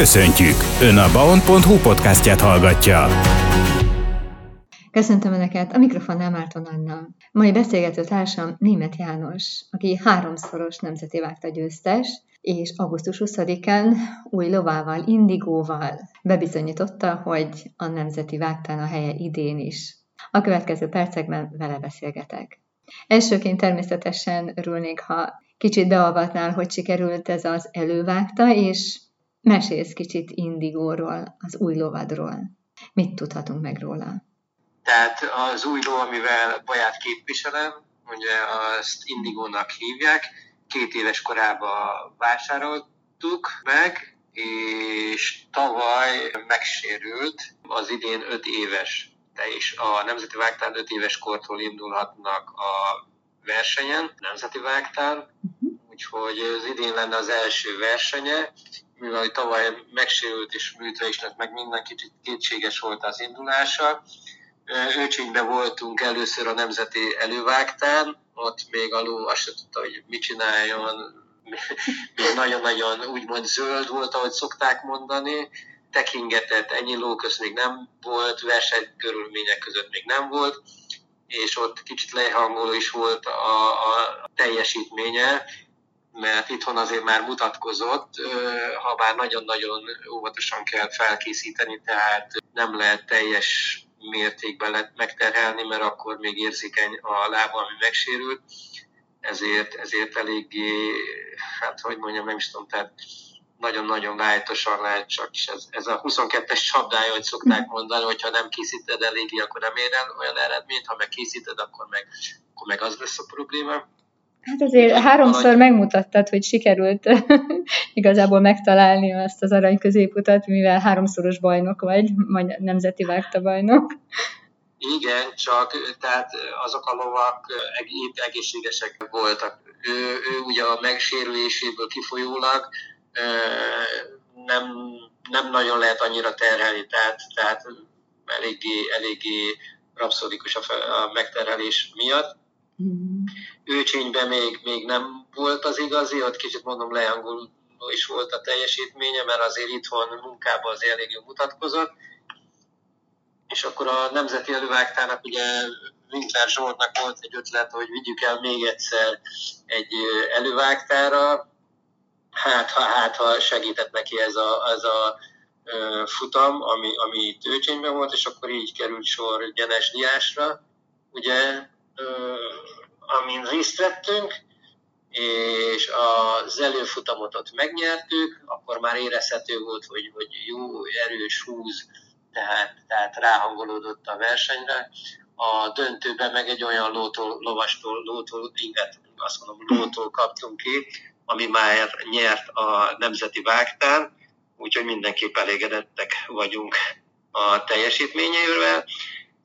Köszöntjük! Ön a baon.hu podcastját hallgatja. Köszöntöm Önöket! A mikrofonnál Márton Anna. Mai beszélgető társam Németh János, aki háromszoros nemzeti vágta győztes, és augusztus 20-án új lovával, indigóval bebizonyította, hogy a nemzeti vágtán a helye idén is. A következő percekben vele beszélgetek. Elsőként természetesen örülnék, ha kicsit beavatnál, hogy sikerült ez az elővágta, és mesélsz kicsit indigóról, az új lovadról. Mit tudhatunk meg róla? Tehát az új ló, amivel Baját képviselem, ugye azt indigónak hívják, 2 éves korában vásároltuk meg, és tavaly megsérült, az idén 5 éves, és a nemzeti vágtán 5 éves kortól indulhatnak a versenyen, nemzeti vágtán, úgyhogy az idén lenne az első versenye, mivel tavaly megsérült és műtve is lett meg minden, kicsit kétséges volt az indulása. Őcsényben voltunk először a nemzeti elővágtán, ott még a ló azt se tudta, hogy mit csináljon, még nagyon-nagyon úgymond zöld volt, ahogy szokták mondani, tekingetett, ennyi lóköz még nem volt, versenykörülmények között még nem volt, és ott kicsit lehangoló is volt a teljesítménye, mert itthon azért már mutatkozott, ha bár nagyon-nagyon óvatosan kell felkészíteni, tehát nem lehet teljes mértékben lehet megterhelni, mert akkor még érzékeny a lába, ami megsérült, ezért eléggé, tehát nagyon-nagyon lájtosan lehet csak, és ez a 22-es csapdája, hogy szokták mondani, hogy ha nem készíted eléggé, akkor nem ér el olyan eredményt, ha meg készíted, akkor meg az lesz a probléma. Hát azért háromszor megmutattad, hogy sikerült igazából megtalálni azt az arany középutat, mivel háromszoros bajnok vagy, majd nemzeti vágta bajnok. Igen, csak tehát azok a lovak egészségesek voltak. Ő ugye a megsérüléséből kifolyólag nem nagyon lehet annyira terhelni, tehát eléggé rapszódikus a megterhelés miatt. Őcsényben még nem volt az igazi, ott kicsit mondom lehanguló is volt a teljesítménye, mert azért itthon munkában azért elég jól mutatkozott. És akkor a nemzeti elővágtának ugye Winkler Zsoltnak volt egy ötlet, hogy vigyük el még egyszer egy elővágtára. Hát ha segített neki ez a futam, ami Őcsényben volt, és akkor így került sor Genesdiásra, ugye, amin részt vettünk, és az előfutamot ott megnyertük, akkor már érezhető volt, hogy jó, erős húz, tehát ráhangolódott a versenyre. A döntőben meg egy olyan lótól kaptunk ki, ami már nyert a nemzeti vágtán, úgyhogy mindenképp elégedettek vagyunk a teljesítményével,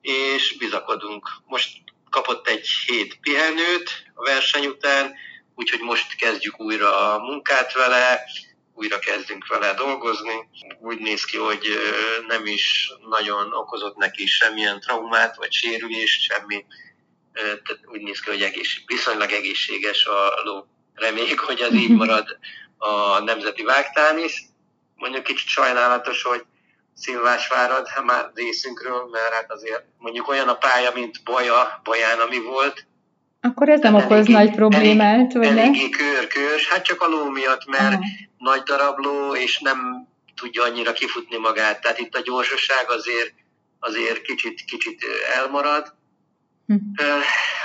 és bizakodunk. Most kapott egy 7 pihenőt a verseny után, úgyhogy most kezdjük újra a munkát vele, újra kezdünk vele dolgozni. Úgy néz ki, hogy nem is nagyon okozott neki semmilyen traumát vagy sérülést, semmi. Tehát úgy néz ki, hogy viszonylag egészséges a ló. Reméljük, hogy ez így marad a nemzeti vágtán is. Mondjuk kicsit sajnálatos, hogy Szilvásvárad már részünkről, mert hát azért mondjuk olyan a pálya, mint Baján, ami volt. Akkor ez nem okoz nagy problémát, vagy nem? Eléggé kör-körs, hát csak a ló miatt, mert nagy darab ló, és nem tudja annyira kifutni magát. Tehát itt a gyorsaság azért kicsit elmarad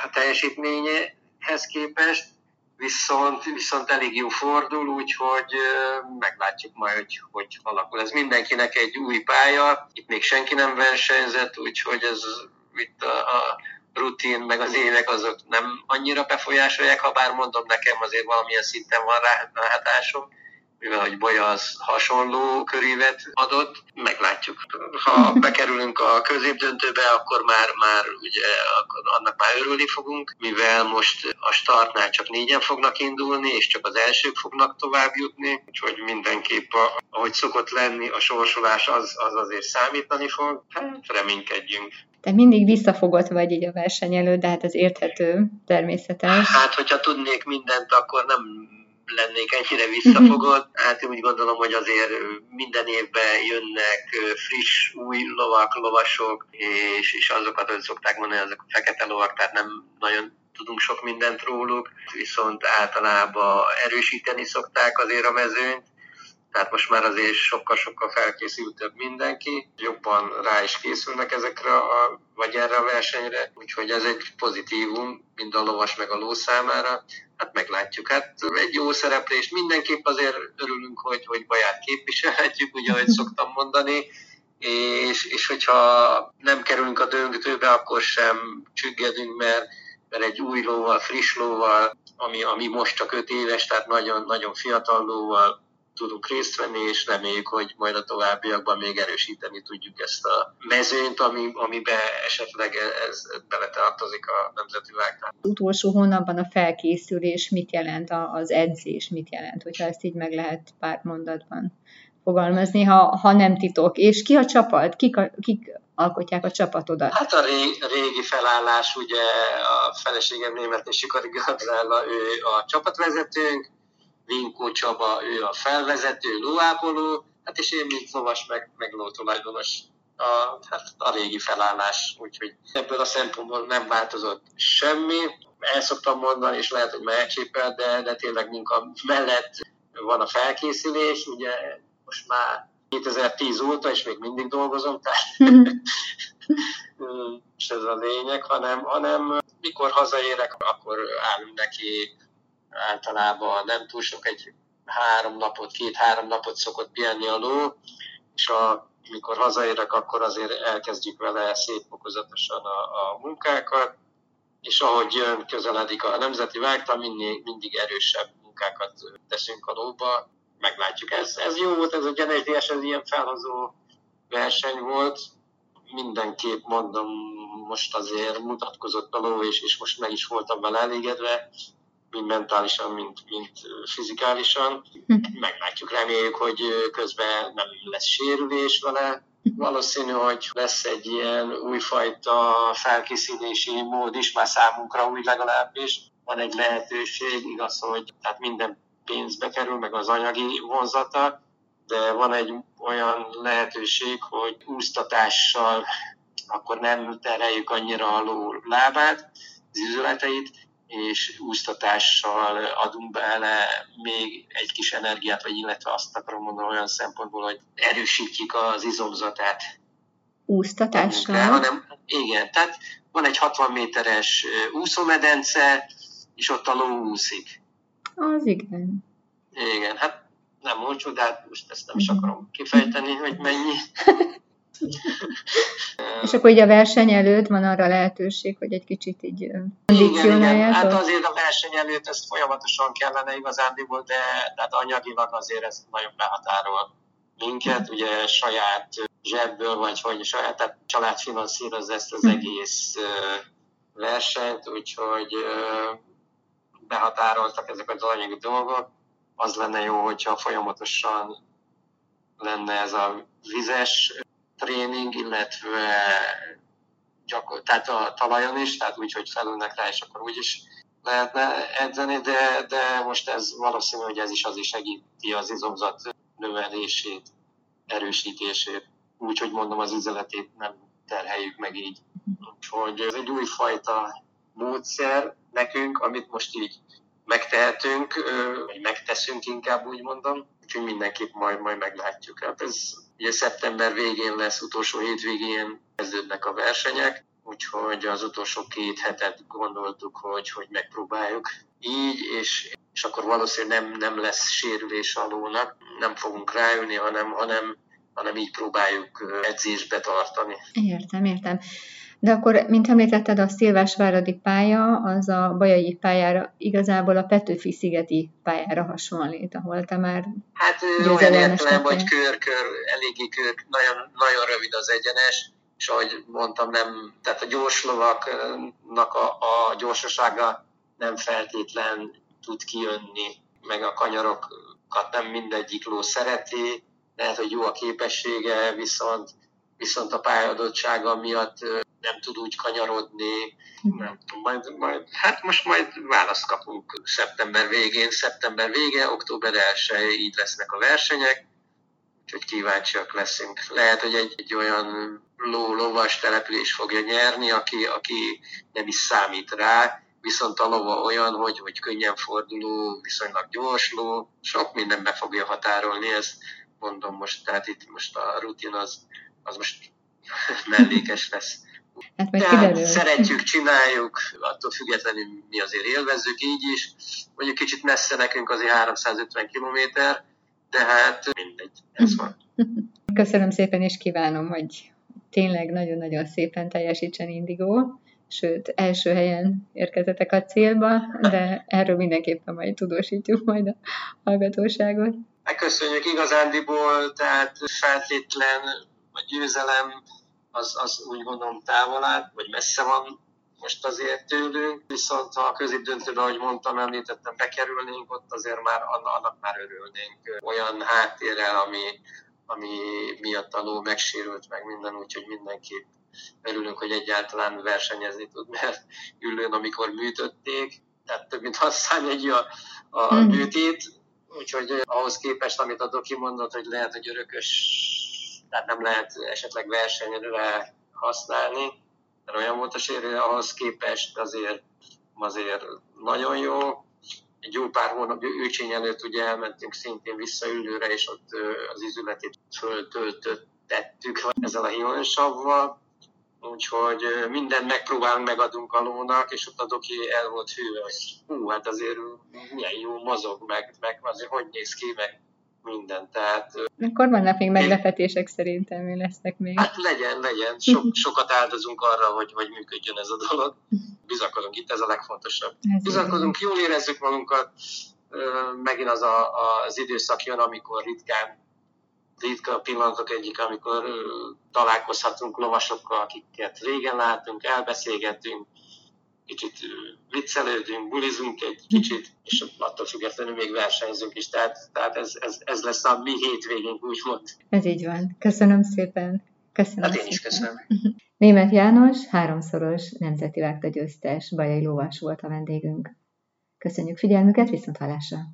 a teljesítményehez képest, viszont elég jó fordul, úgyhogy meglátjuk majd, hogy alakul. Ez mindenkinek egy új pálya, itt még senki nem versenyzett, úgyhogy ez itt a rutin, meg az évek azok nem annyira befolyásolják, ha bár mondom, nekem azért valamilyen szinten van rá hatásom, mivel hogy Baja az hasonló körívet adott, meglátjuk. Ha bekerülünk a középdöntőbe, akkor már ugye annak már örülni fogunk, mivel most a startnál csak 4-en fognak indulni, és csak az elsők fognak tovább jutni, úgyhogy mindenképp, ahogy szokott lenni, a sorsolás az azért számítani fog, hát reménykedjünk. Te mindig visszafogott vagy így a verseny előtt, de hát ez érthető, természetes. Hát, hogyha tudnék mindent, akkor nem lennék ennyire visszafogott. Hát én úgy gondolom, hogy azért minden évben jönnek friss, új lovak, lovasok, és azokat, hogy szokták mondani, azok a fekete lovak, tehát nem nagyon tudunk sok mindent róluk, viszont általában erősíteni szokták azért a mezőnyt, tehát most már azért sokkal-sokkal felkészültebb mindenki, jobban rá is készülnek ezekre, vagy erre a versenyre, úgyhogy ez egy pozitívum mind a lovas meg a ló számára, hát meglátjuk. Hát egy jó szereplés, mindenképp azért örülünk, hogy Baját képviselhetjük, ugye ahogy szoktam mondani, és hogyha nem kerülünk a döntőbe, akkor sem csüggedünk, mert egy új lóval, friss lóval, ami most csak 5 éves, tehát nagyon fiatal lóval tudunk részt venni, és reméljük, hogy majd a továbbiakban még erősíteni tudjuk ezt a mezőnyt, amiben esetleg ez beletartozik a Nemzeti Vágtán. Utolsó hónapban a felkészülés mit jelent, az edzés mit jelent, hogyha ezt így meg lehet pár mondatban fogalmazni, ha nem titok. És ki a csapat? Kik alkotják a csapatodat? Hát a régi felállás, ugye a feleségem Németh Sikari Gabriela, ő a csapatvezetőnk, Vinkó Csaba, ő a felvezető, lóápoló, hát és én, mint lovas, meg lótulajdonos, a régi felállás, úgyhogy ebből a szempontból nem változott semmi. El szoktam mondani, és lehet, hogy megcsépel, de tényleg munka mellett van a felkészülés, ugye most már 2010 óta, és még mindig dolgozom, tehát és ez a lényeg, hanem mikor hazaérek, akkor állunk neki. Általában nem túl sok, egy 2-3 napot szokott pihenni a ló, és amikor hazaérek, akkor azért elkezdjük vele szép fokozatosan a munkákat, és ahogy jön, közeledik a Nemzeti Vágta, mindig erősebb munkákat teszünk a lóba, meglátjuk. Ez jó volt, ez a Genesdiás, ez ilyen felhozó verseny volt, mindenképp mondom, most azért mutatkozott a ló, és most meg is voltam vele elégedve, mind mentálisan, mint fizikálisan. Meglátjuk, reméljük, hogy közben nem lesz sérülés vele. Valószínű, hogy lesz egy ilyen újfajta felkészülési mód is, már számunkra úgy legalábbis. Van egy lehetőség, igaz, hogy tehát minden pénzbe kerül, meg az anyagi vonzata, de van egy olyan lehetőség, hogy úsztatással akkor nem tereljük annyira a ló lábát, az izületeit, és úsztatással adunk bele még egy kis energiát, vagy illetve azt akarom mondani olyan szempontból, hogy erősítjük az izomzatát. Úsztatással? Igen, tehát van egy 60 méteres úszómedence, és ott a ló úszik. Az igen. Igen, hát nem olcsó, de hát most ezt nem is akarom kifejteni, hogy mennyi. És akkor ugye a verseny előtt van arra lehetőség, hogy egy kicsit így kondicionálják? Igen, hát azért a verseny előtt ezt folyamatosan kellene igazándiból, de tehát anyagilag azért ez nagyon behatárol minket, ugye saját zsebből, vagy hogy saját, tehát család finanszíroz ezt az egész versenyt, úgyhogy behatároltak ezek az anyagi dolgok. Az lenne jó, hogyha folyamatosan lenne ez a vizes tréning, illetve tehát a talajon is, tehát úgy, hogy felülnek rá, és akkor úgy is lehetne edzeni, de most ez valószínű, hogy ez is azért segíti az izomzat növelését, erősítését. Úgy, hogy mondom, az izületét nem terheljük meg így. Úgyhogy ez egy újfajta módszer nekünk, amit most így megtehetünk, vagy megteszünk inkább, úgy mondom. Úgyhogy mindenképp majd meglátjuk. Hát ez ugye szeptember végén lesz, utolsó hétvégén kezdődnek a versenyek, úgyhogy az utolsó 2 hetet gondoltuk, hogy megpróbáljuk így, és akkor valószínűleg nem lesz sérülés a lónak, nem fogunk ráülni, hanem így próbáljuk edzésbe tartani. Értem. De akkor, mint említetted, a szilvásváradi pálya, az a bajai pályára, igazából a Petőfi szigeti pályára hasonlít, ahol te már győzedelmes lettél. Hát vagy eléggé kör, nagyon rövid az egyenes, és ahogy mondtam, nem, tehát a gyorslovaknak a gyorsasága nem feltétlen tud kijönni, meg a kanyarokat nem mindegyik ló szereti, lehet, hogy jó a képessége, viszont viszont a pályadottsága miatt nem tud úgy kanyarodni. Nem. Most majd választ kapunk szeptember vége, október 1-e, így lesznek a versenyek, úgyhogy kíváncsiak leszünk. Lehet, hogy egy olyan lovas település fogja nyerni, aki nem is számít rá, viszont a lova olyan, hogy könnyen forduló, viszonylag gyors ló, sok minden be fogja határolni, ezt mondom most, tehát itt most a rutin az most mellékes lesz. Hát de szeretjük, csináljuk, attól függetlenül mi azért élvezzük így is. Mondjuk kicsit messze nekünk azért 350 kilométer, de hát mindegy, ez van. Köszönöm szépen, és kívánom, hogy tényleg nagyon-nagyon szépen teljesítsen Indigo, sőt, első helyen érkezetek a célba, de erről mindenképpen majd tudósítjuk majd a hallgatóságot. Köszönjük igazándiból, tehát feltétlen a győzelem az úgy gondolom távol áll, vagy messze van most azért tőlünk, viszont ha a középdöntőbe, ahogy mondtam, említettem, bekerülnénk, ott azért már annak már örülnénk olyan háttérrel, ami miatt a ló megsérült, meg minden, úgyhogy mindenképp örülünk, hogy egyáltalán versenyezni tud, mert Üllőn, amikor műtötték, tehát több mint 600 egy a műtét, úgyhogy ahhoz képest, amit a doki mondott, hogy lehet, hogy örökös, tehát nem lehet esetleg versenyre használni, mert olyan volt a sérülés, ahhoz képest azért nagyon jó. Egy jó pár hónap Őcsény előtt ugye elmentünk szintén vissza Üllőre, és ott az izületét föltöltöttük ezzel a hionysavval. Úgyhogy mindent megpróbálunk, megadunk a lónak, és ott a doki el volt hűve, hogy hát azért milyen jó mozog, meg azért hogy néz ki, meg minden. Tehát, akkor vannak még meglepetések, szerintem mi lesznek még. Hát legyen. Sokat áldozunk arra, hogy működjön ez a dolog. Bizakodunk, itt ez a legfontosabb. Bizakodunk, jól érezzük magunkat. Megint az időszak jön, amikor ritka pillanatok egyik, amikor találkozhatunk lovasokkal, akiket régen látunk, elbeszélgetünk, kicsit viccelődünk, bulizunk egy kicsit, és attól függetlenül még versenyzünk is. Tehát ez lesz a mi hétvégénk, úgymond. Ez így van. Köszönöm szépen. Hát én is köszönöm. Németh János, 3-szoros nemzeti vágta győztes bajai lovas volt a vendégünk. Köszönjük figyelmüket, viszont hallásra!